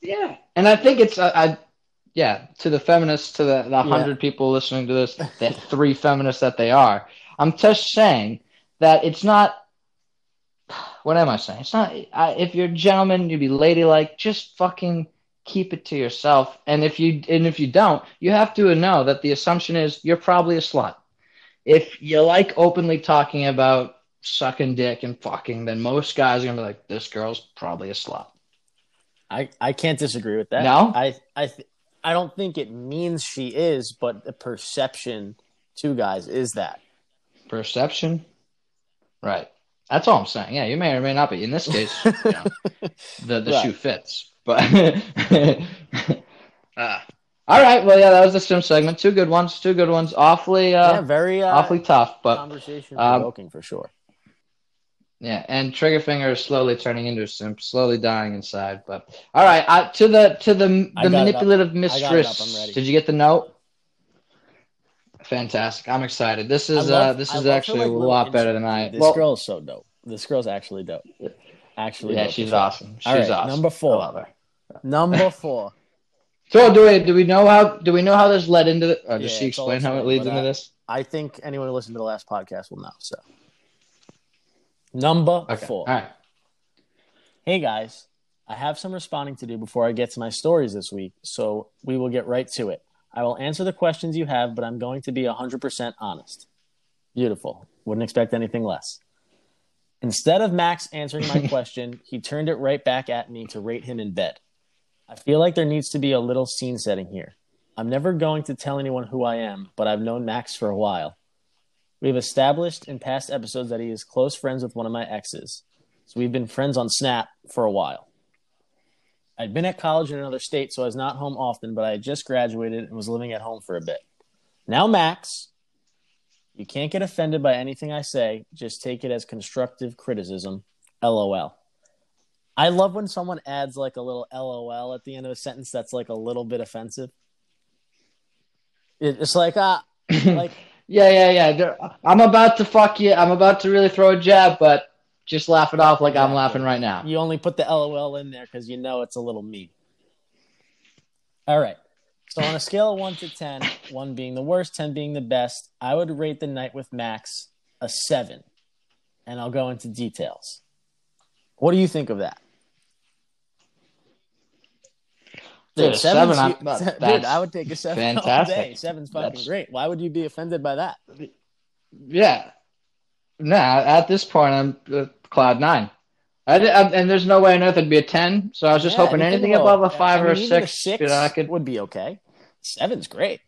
Yeah, and I think it's to the feminists, to the 100 people listening to this, the 3 feminists that they are. I'm just saying that it's not. What am I saying? It's not. If you're a gentleman, you'd be ladylike. Just fucking keep it to yourself. And if you don't, you have to know that the assumption is you're probably a slut. If you like openly talking about sucking dick and fucking, then most guys are gonna be like, this girl's probably a slut. I can't disagree with that. No, I don't think it means she is, but the perception to guys is that perception, right? That's all I'm saying. Yeah, you may or may not be. In this case, you know, the right. Shoe fits. But all right, well, yeah, that was the sim segment. Two good ones. Awfully, awfully tough, but conversation provoking for sure. Yeah, and trigger finger is slowly turning into a simp, slowly dying inside. But all right, to the manipulative mistress. Did you get the note? Fantastic! I'm excited. This is actually a lot better than I. This girl's so dope. This girl's actually dope. Yeah, she's awesome. She's awesome. Number four. So do we know how this led into it? Does she explain how it leads into this? I think anyone who listened to the last podcast will know. So. Number four. All right. Hey, guys. I have some responding to do before I get to my stories this week, so we will get right to it. I will answer the questions you have, but I'm going to be 100% honest. Beautiful. Wouldn't expect anything less. Instead of Max answering my question, he turned it right back at me to rate him in bed. I feel like there needs to be a little scene setting here. I'm never going to tell anyone who I am, but I've known Max for a while. We have established in past episodes that he is close friends with one of my exes. So we've been friends on Snap for a while. I'd been at college in another state, so I was not home often, but I had just graduated and was living at home for a bit. Now, Max, you can't get offended by anything I say. Just take it as constructive criticism. LOL. I love when someone adds like a little LOL at the end of a sentence that's like a little bit offensive. It's like, like... Yeah. I'm about to fuck you. I'm about to really throw a jab, but Just laugh it off like I'm laughing right now. You only put the LOL in there because you know it's a little mean. All right. So on a scale of 1 to 10, 1 being the worst, 10 being the best, I would rate the night with Max a 7. And I'll go into details. What do you think of that? Dude, 7, I would take a 7. Fantastic. All day. 7's fucking great. Why would you be offended by that? Yeah. Nah, at this point, I'm cloud 9. And there's no way on earth it'd be a 10. So I was just hoping anything above a 5 or a 6, you know, I could would be okay. 7's great.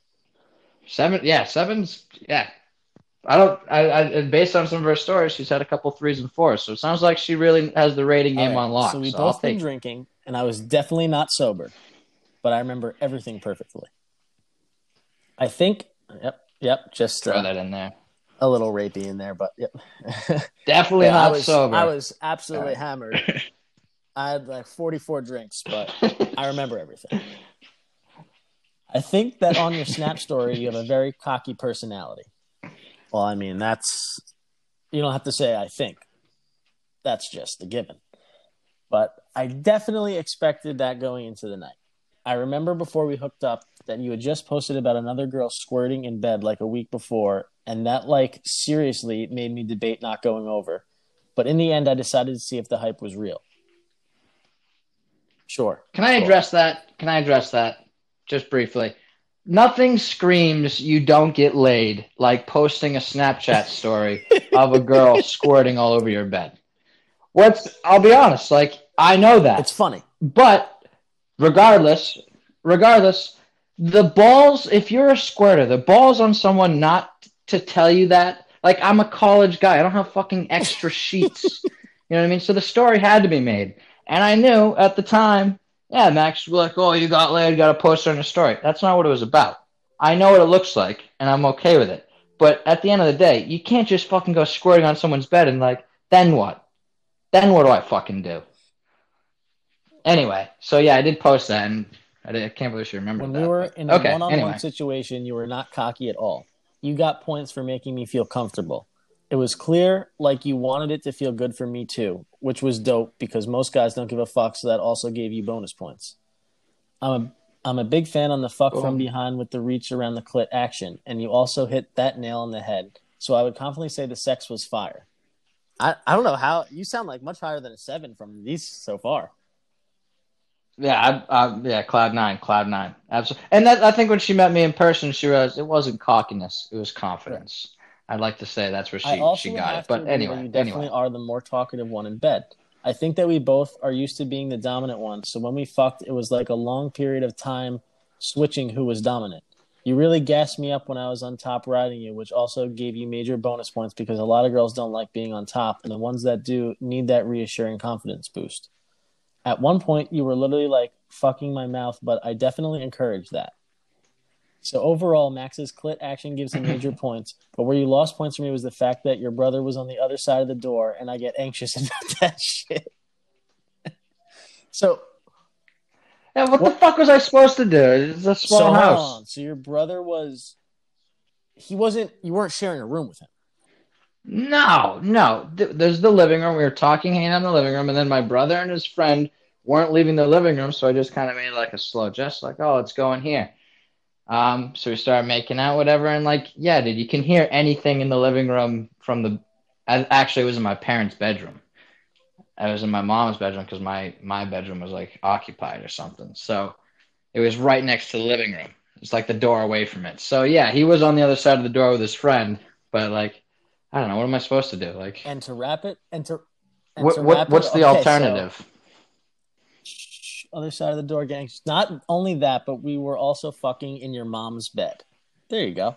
7's I based on some of her stories, she's had a couple 3s and 4s. So it sounds like she really has the rating game on lock. So we both been drinking, and I was definitely not sober, but I remember everything perfectly. I think, yep, just throw that in there. A little rapey in there, but yep. Definitely not sober. I was absolutely hammered. I had like 44 drinks, but I remember everything. I think that on your Snap story, you have a very cocky personality. Well, I mean, that's – you don't have to say I think. That's just a given. But I definitely expected that going into the night. I remember before we hooked up that you had just posted about another girl squirting in bed like a week before, and that, like, seriously made me debate not going over. But in the end, I decided to see if the hype was real. Sure. Can I address that just briefly? Nothing screams you don't get laid like posting a Snapchat story of a girl squirting all over your bed. I'll be honest, like, I know that. It's funny. But regardless, the balls, if you're a squirter, the balls on someone not to tell you that. Like, I'm a college guy. I don't have fucking extra sheets. You know what I mean? So the story had to be made. And I knew at the time, Max would be like, oh, you got laid, got a poster and a story. That's not what it was about. I know what it looks like, and I'm okay with it. But at the end of the day, you can't just fucking go squirting on someone's bed and like, then what? Then what do I fucking do? Anyway, so I did post that, and I can't believe she remembered that. When we were in a one-on-one situation, you were not cocky at all. You got points for making me feel comfortable. It was clear, like you wanted it to feel good for me too, which was dope because most guys don't give a fuck, so that also gave you bonus points. I'm a big fan on the fuck from behind with the reach around the clit action, and you also hit that nail on the head. So I would confidently say the sex was fire. I don't know how – you sound like much higher than a 7 from these so far. Yeah, cloud nine. Absolutely. And that, I think when she met me in person, she realized it wasn't cockiness, it was confidence. Right. I'd like to say that's where she got it. But anyway, you definitely are the more talkative one in bed. I think that we both are used to being the dominant one. So when we fucked, it was like a long period of time switching who was dominant. You really gassed me up when I was on top riding you, which also gave you major bonus points because a lot of girls don't like being on top. And the ones that do need that reassuring confidence boost. At one point, you were literally like fucking my mouth, but I definitely encouraged that. So overall, Max's clit action gives him major points, but where you lost points for me was the fact that your brother was on the other side of the door, and I get anxious about that shit. So, yeah, what the fuck was I supposed to do? It's a small house. So your brother you weren't sharing a room with him. No. There's the living room. We were talking, hanging out in the living room, and then my brother and his friend weren't leaving the living room, so I just kind of made like a slow gesture, like, oh, let's go in here. So we started making out, whatever, and like, yeah, dude, you can hear anything in the living room from the. Actually, it was in my parents' bedroom. I was in my mom's bedroom because my bedroom was like occupied or something. So it was right next to the living room. It's like the door away from it. So yeah, he was on the other side of the door with his friend, but like, I don't know, what am I supposed to do? Like, and to wrap it, what's the alternative? So... other side of the door, gang. Not only that, but we were also fucking in your mom's bed. There you go.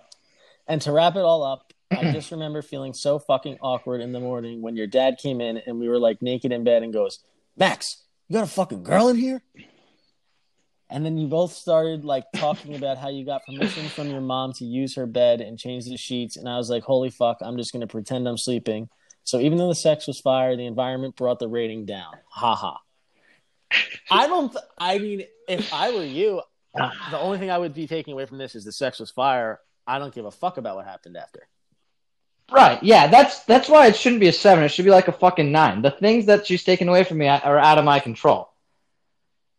And to wrap it all up, I just remember feeling so fucking awkward in the morning when your dad came in and we were like naked in bed and goes, Max, you got a fucking girl in here? And then you both started like talking about how you got permission from your mom to use her bed and change the sheets. And I was like, holy fuck, I'm just going to pretend I'm sleeping. So even though the sex was fire, the environment brought the rating down. Ha ha. I mean, if I were you, the only thing I would be taking away from this is the sex was fire. I don't give a fuck about what happened after. Right. Yeah. That's why it shouldn't be a 7. It should be like a fucking 9. The things that she's taken away from me are out of my control.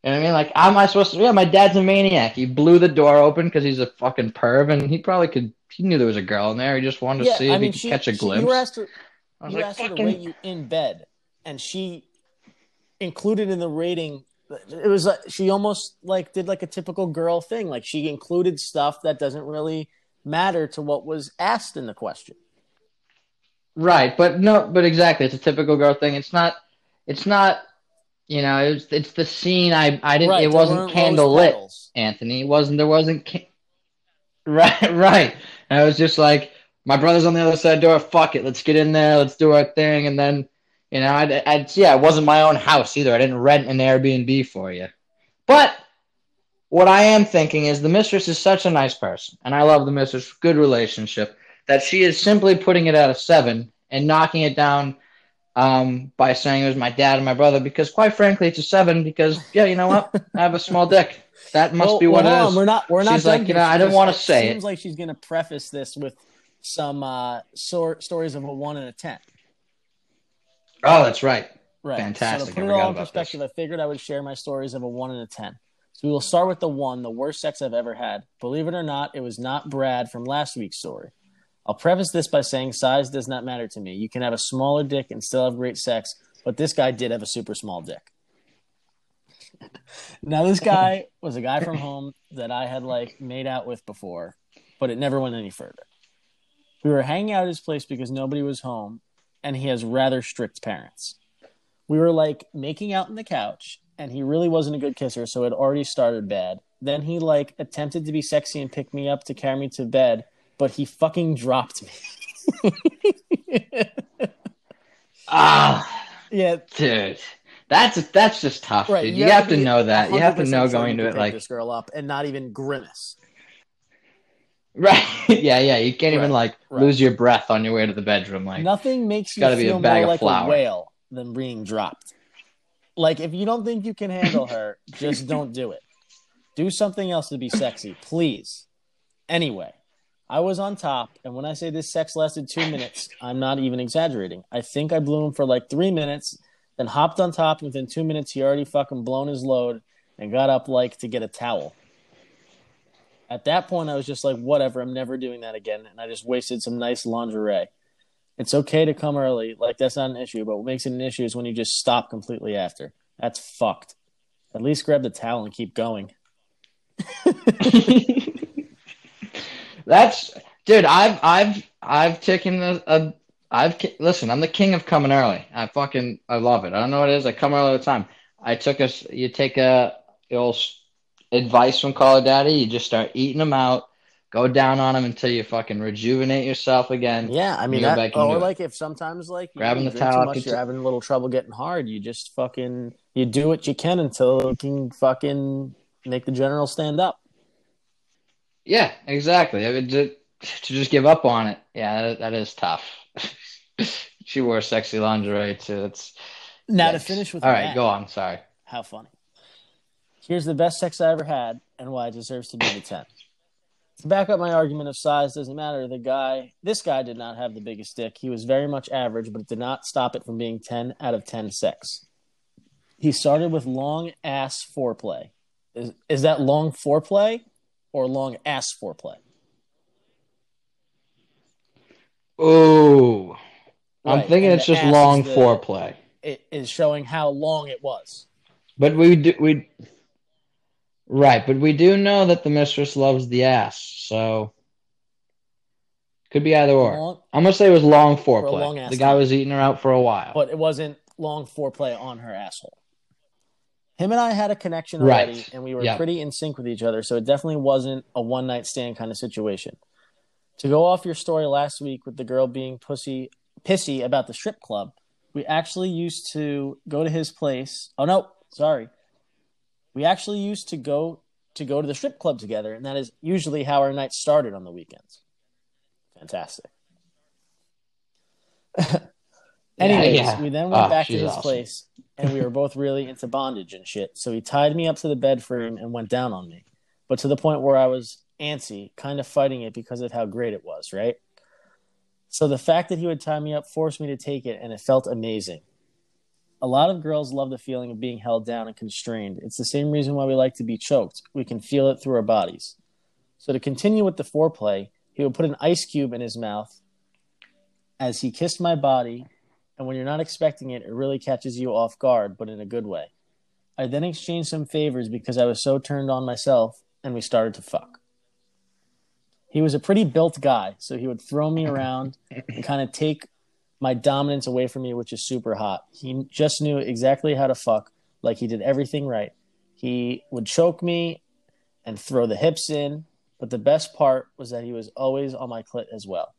You know what I mean? Like, how am I supposed to? Yeah, my dad's a maniac. He blew the door open because he's a fucking perv, and he probably could. He knew there was a girl in there. He just wanted to see if he could catch a glimpse. You asked her to rate you in bed, and she included in the rating. It was like she almost like did like a typical girl thing. Like she included stuff that doesn't really matter to what was asked in the question. Right, but exactly, it's a typical girl thing. It's not. You know, it's the scene. I didn't. Right, it wasn't candlelit, Anthony. It wasn't. There wasn't. Right. And I was just like, my brother's on the other side of the door. Fuck it, let's get in there. Let's do our thing. And then, you know, it wasn't my own house either. I didn't rent an Airbnb for you. But what I am thinking is the mistress is such a nice person, and I love the mistress. Good relationship. That she is simply putting it at a 7 and knocking it down. By saying it was my dad and my brother, because quite frankly, it's a 7. Because you know what, I have a small dick. That must be what it is. We're not. She's like, you know, I don't want to say it. Seems like she's going to preface this with some stories of a 1 and a 10. Oh, that's right. Right. Fantastic. So to put it all in perspective, I figured I would share my stories of a 1 and a 10. So we will start with the 1, the worst sex I've ever had. Believe it or not, it was not Brad from last week's story. I'll preface this by saying size does not matter to me. You can have a smaller dick and still have great sex, but this guy did have a super small dick. Now, this guy was a guy from home that I had like made out with before, but it never went any further. We were hanging out at his place because nobody was home, and he has rather strict parents. We were like making out on the couch, and he really wasn't a good kisser, so it already started bad. Then he like attempted to be sexy and pick me up to carry me to bed, but he fucking dropped me. Yeah, dude, that's just tough, right, dude. You have to know that. You have to know going to it like this girl up and not even grimace. Right? Yeah. You can't even like lose your breath on your way to the bedroom. Like nothing makes you feel more like a whale than being dropped. Like if you don't think you can handle her, just don't do it. Do something else to be sexy, please. Anyway. I was on top, and when I say this sex lasted 2 minutes, I'm not even exaggerating. I think I blew him for like 3 minutes, then hopped on top, and within 2 minutes, he already fucking blown his load and got up like to get a towel. At that point, I was just like, whatever, I'm never doing that again, and I just wasted some nice lingerie. It's okay to come early, like that's not an issue, but what makes it an issue is when you just stop completely after. That's fucked. At least grab the towel and keep going. That's dude. I've taken listen. I'm the king of coming early. I love it. I don't know what it is. I come early all the time. You take the old advice from Call of Daddy. You just start eating them out. Go down on them until you fucking rejuvenate yourself again. Yeah, I mean, if sometimes like you grabbing the towel, too much, you're having a little trouble getting hard. You just fucking you do what you can until you can fucking make the general stand up. Yeah, exactly. I mean, to just give up on it. Yeah, that is tough. She wore sexy lingerie too. It's now yikes. To finish with. All right, go on. Sorry. How funny. Here's the best sex I ever had, and why it deserves to be the 10. To back up my argument of size doesn't matter. This guy did not have the biggest dick. He was very much average, but it did not stop it from being 10 out of 10 sex. He started with long ass foreplay. Is that long foreplay? Or long ass foreplay. Oh, right. I'm thinking and it's just long foreplay. It is showing how long it was. But we do know that the mistress loves the ass, so could be either or. I'm gonna say it was long foreplay. The guy was eating her out for a while, but it wasn't long foreplay on her asshole. Him and I had a connection already, and we were pretty in sync with each other, so it definitely wasn't a one-night stand kind of situation. To go off your story last week with the girl being pissy about the strip club, we actually used to go to his place. Oh, no, sorry. We actually used to go to the strip club together, and that is usually how our night started on the weekends. Fantastic. Anyways, we then went back to his place, and we were both really into bondage and shit. So he tied me up to the bed frame and went down on me, but to the point where I was antsy, kind of fighting it because of how great it was, right? So the fact that he would tie me up forced me to take it, and it felt amazing. A lot of girls love the feeling of being held down and constrained. It's the same reason why we like to be choked. We can feel it through our bodies. So to continue with the foreplay, he would put an ice cube in his mouth as he kissed my body, and when you're not expecting it, it really catches you off guard, but in a good way. I then exchanged some favors because I was so turned on myself, and we started to fuck. He was a pretty built guy, so he would throw me around and kind of take my dominance away from me, which is super hot. He just knew exactly how to fuck, like he did everything right. He would choke me and throw the hips in, but the best part was that he was always on my clit as well.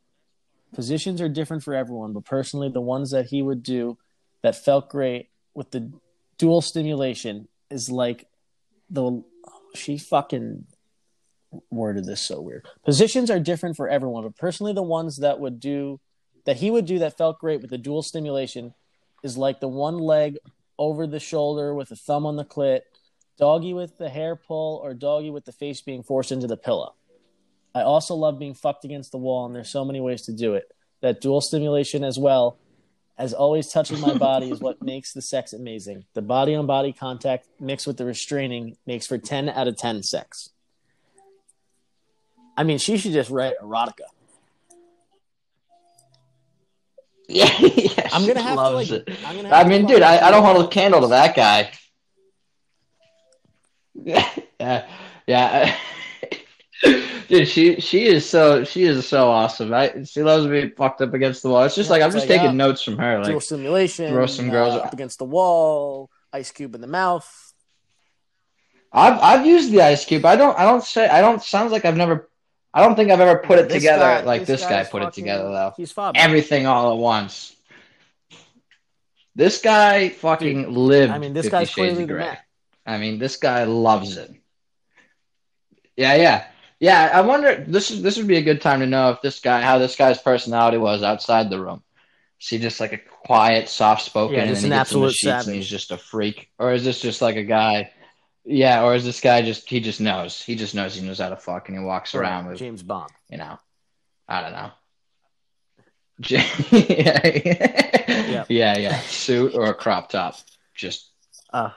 Positions are different for everyone, but personally, the ones that he would do that felt great with the dual stimulation is like she fucking worded this so weird. Positions are different for everyone, but personally, the ones that he would do that felt great with the dual stimulation is like the one leg over the shoulder with a thumb on the clit, doggy with the hair pull, or doggy with the face being forced into the pillow. I also love being fucked against the wall, and there's so many ways to do it. That dual stimulation, as well as always touching my body, is what makes the sex amazing. The body-on-body contact mixed with the restraining makes for 10 out of 10 sex. I mean, she should just write erotica. Yeah, I'm gonna have loves to, like, it. I mean, dude, I don't hold a candle to that guy. Yeah. Dude, she is so awesome. She loves being fucked up against the wall. It's just taking notes from her. Like, dual simulation, throw some girls up against the wall, ice cube in the mouth. I've used the ice cube. I don't. Sounds like I've never. I don't think I've ever put it together like this guy put it together, though. He's fobbing. Everything all at once. This guy fucking lived. I mean, this guy's crazy. I mean, this guy loves it. Yeah. I wonder. This would be a good time to know if how this guy's personality was outside the room. Is he just like a quiet, soft-spoken, and then he gets in the sheets and he's just a freak, or is this just like a guy? Yeah, or is this guy he just knows. He just knows he knows how to fuck, and he walks around with James Bond. You know, I don't know. Yeah. Suit or a crop top. Just God.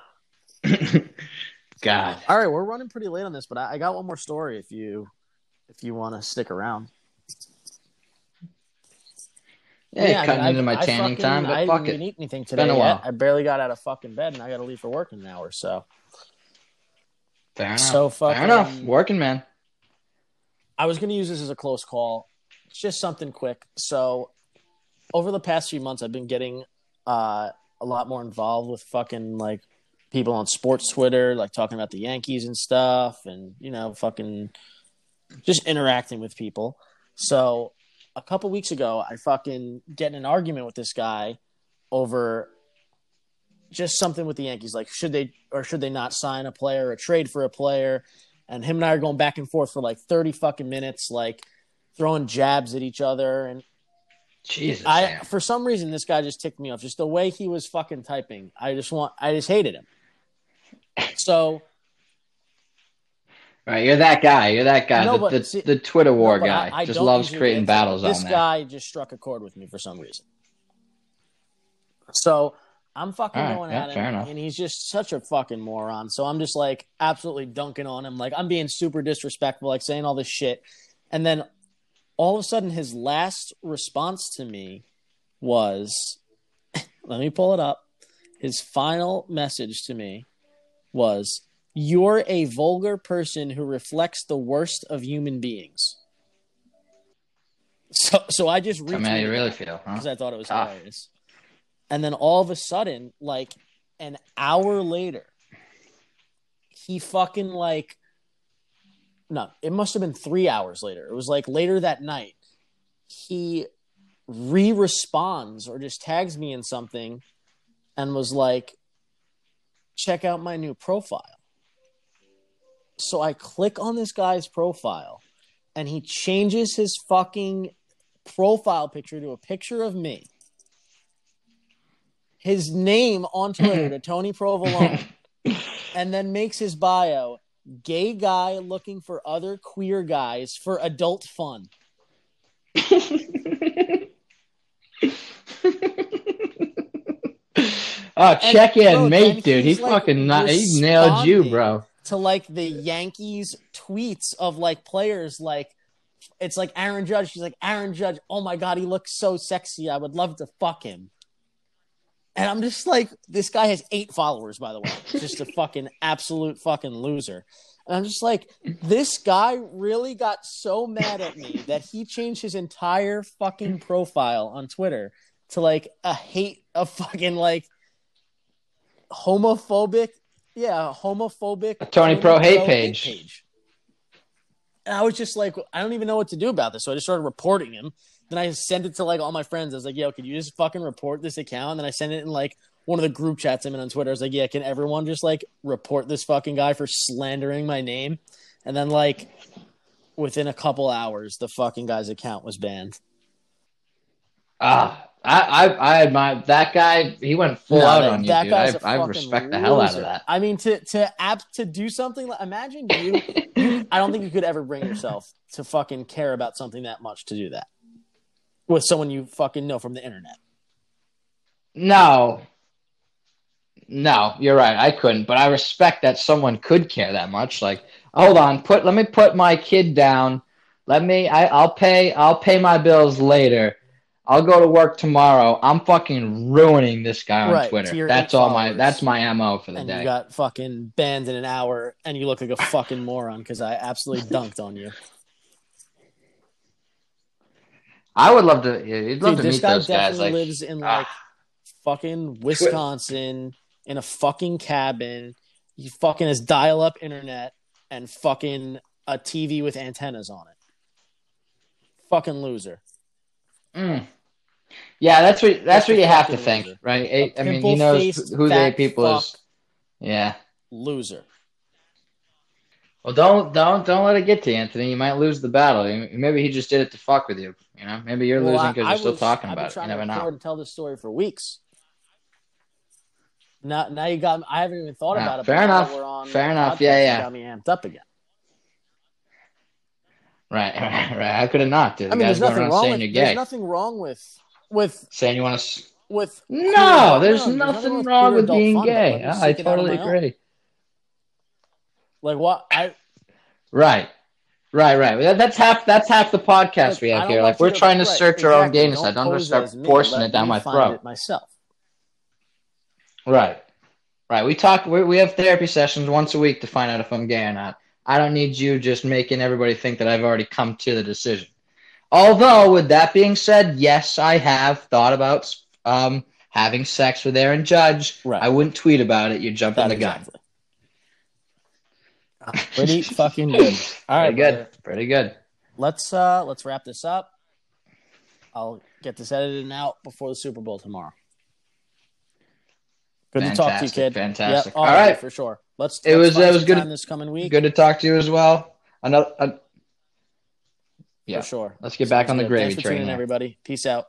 All right, we're running pretty late on this, but I got one more story if you want to stick around. Yeah, cutting into my tanning time, but fuck it. I didn't even eat anything today yet. I barely got out of fucking bed, and I got to leave for work in an hour, so. Fair enough. Working, man. I was going to use this as a close call. It's just something quick. So over the past few months, I've been getting a lot more involved with fucking like people on sports Twitter, like talking about the Yankees and stuff, and, you know, fucking just interacting with people. So a couple weeks ago, I fucking get in an argument with this guy over just something with the Yankees, like should they or should they not sign a player or trade for a player, and him and I are going back and forth for like 30 fucking minutes, like throwing jabs at each other. And Jesus, for some reason, this guy just ticked me off. Just the way he was fucking typing, I just hated him. So, right, you're that guy. The Twitter war guy just loves creating battles. This guy just struck a chord with me for some reason. So. I'm fucking going at him, and he's just such a fucking moron. So I'm just, like, absolutely dunking on him. Like, I'm being super disrespectful, like, saying all this shit. And then all of a sudden his last response to me was, let me pull it up. His final message to me was, "You're a vulgar person who reflects the worst of human beings." So I just retweeted. How you really feel, huh? Because I thought it was hilarious. And then all of a sudden, like an hour later, he fucking like, no, it must have been 3 hours later. It was like later that night. He re-responds or just tags me in something and was like, check out my new profile. So I click on this guy's profile and he changes his fucking profile picture to a picture of me. His name on Twitter to Tony Provolone, and then makes his bio, gay guy looking for other queer guys for adult fun. Check in, mate, dude. He fucking he nailed you, bro. To like the Yankees tweets of like players, like it's like Aaron Judge. She's like, Aaron Judge, oh my God, he looks so sexy. I would love to fuck him. And I'm just like, this guy has 8 followers, by the way. Just a fucking absolute fucking loser. And I'm just like, this guy really got so mad at me that he changed his entire fucking profile on Twitter to like a hate of fucking like homophobic. Yeah, homophobic. Tony Pro hate page. And I was just like, I don't even know what to do about this. So I just started reporting him. Then I sent it to like all my friends. I was like, yo, can you just fucking report this account? And then I sent it in like one of the group chats I'm in on Twitter. I was like, yeah, can everyone just like report this fucking guy for slandering my name? And then like within a couple hours, the fucking guy's account was banned. I admire that guy. He went full out on you, dude. I respect the hell out of that. I mean, to do something like, imagine you I don't think you could ever bring yourself to fucking care about something that much to do that. With someone you fucking know from the internet. No, you're right. I couldn't, but I respect that someone could care that much. Like, hold on, let me put my kid down. I'll pay my bills later. I'll go to work tomorrow. I'm fucking ruining this guy on Twitter. That's my MO for the day. You got fucking banned in an hour, and you look like a fucking moron because I absolutely dunked on you. I would love to. Yeah, you'd love to meet those guys. This guy definitely lives in like fucking Wisconsin in a fucking cabin. He fucking has dial-up internet and fucking a TV with antennas on it. Fucking loser. Mm. Yeah, that's what you have to think, loser. Right? I mean, he knows who the people is. Yeah, loser. Well, don't let it get to you, Anthony. You might lose the battle. Maybe he just did it to fuck with you. You know, maybe you're losing because you're still talking about it. You never know. I've been trying to tell this story for weeks. Now you got. I haven't even thought about it. Fair enough. Fair enough. Yeah. Got me amped up again. Right. I could have not, dude. I mean, there's nothing wrong with saying you want to. No, there's nothing wrong with being gay. I totally agree. Like what? Right. That's half the podcast we have here. Like we're trying to search our own gayness. I don't want to start forcing it down my throat. Myself. Right. We talk. We have therapy sessions once a week to find out if I'm gay or not. I don't need you just making everybody think that I've already come to the decision. Although, with that being said, yes, I have thought about having sex with Aaron Judge. Right. I wouldn't tweet about it. You jump on the gun. Pretty fucking good. All right, Pretty good. Let's wrap this up. I'll get this edited and out before the Super Bowl tomorrow. Good to talk to you, kid. Fantastic. Yep. All right, for sure. It was good this coming week. Good to talk to you as well. Another, yeah, for sure. Let's get back on the gravy train, everybody. Peace out.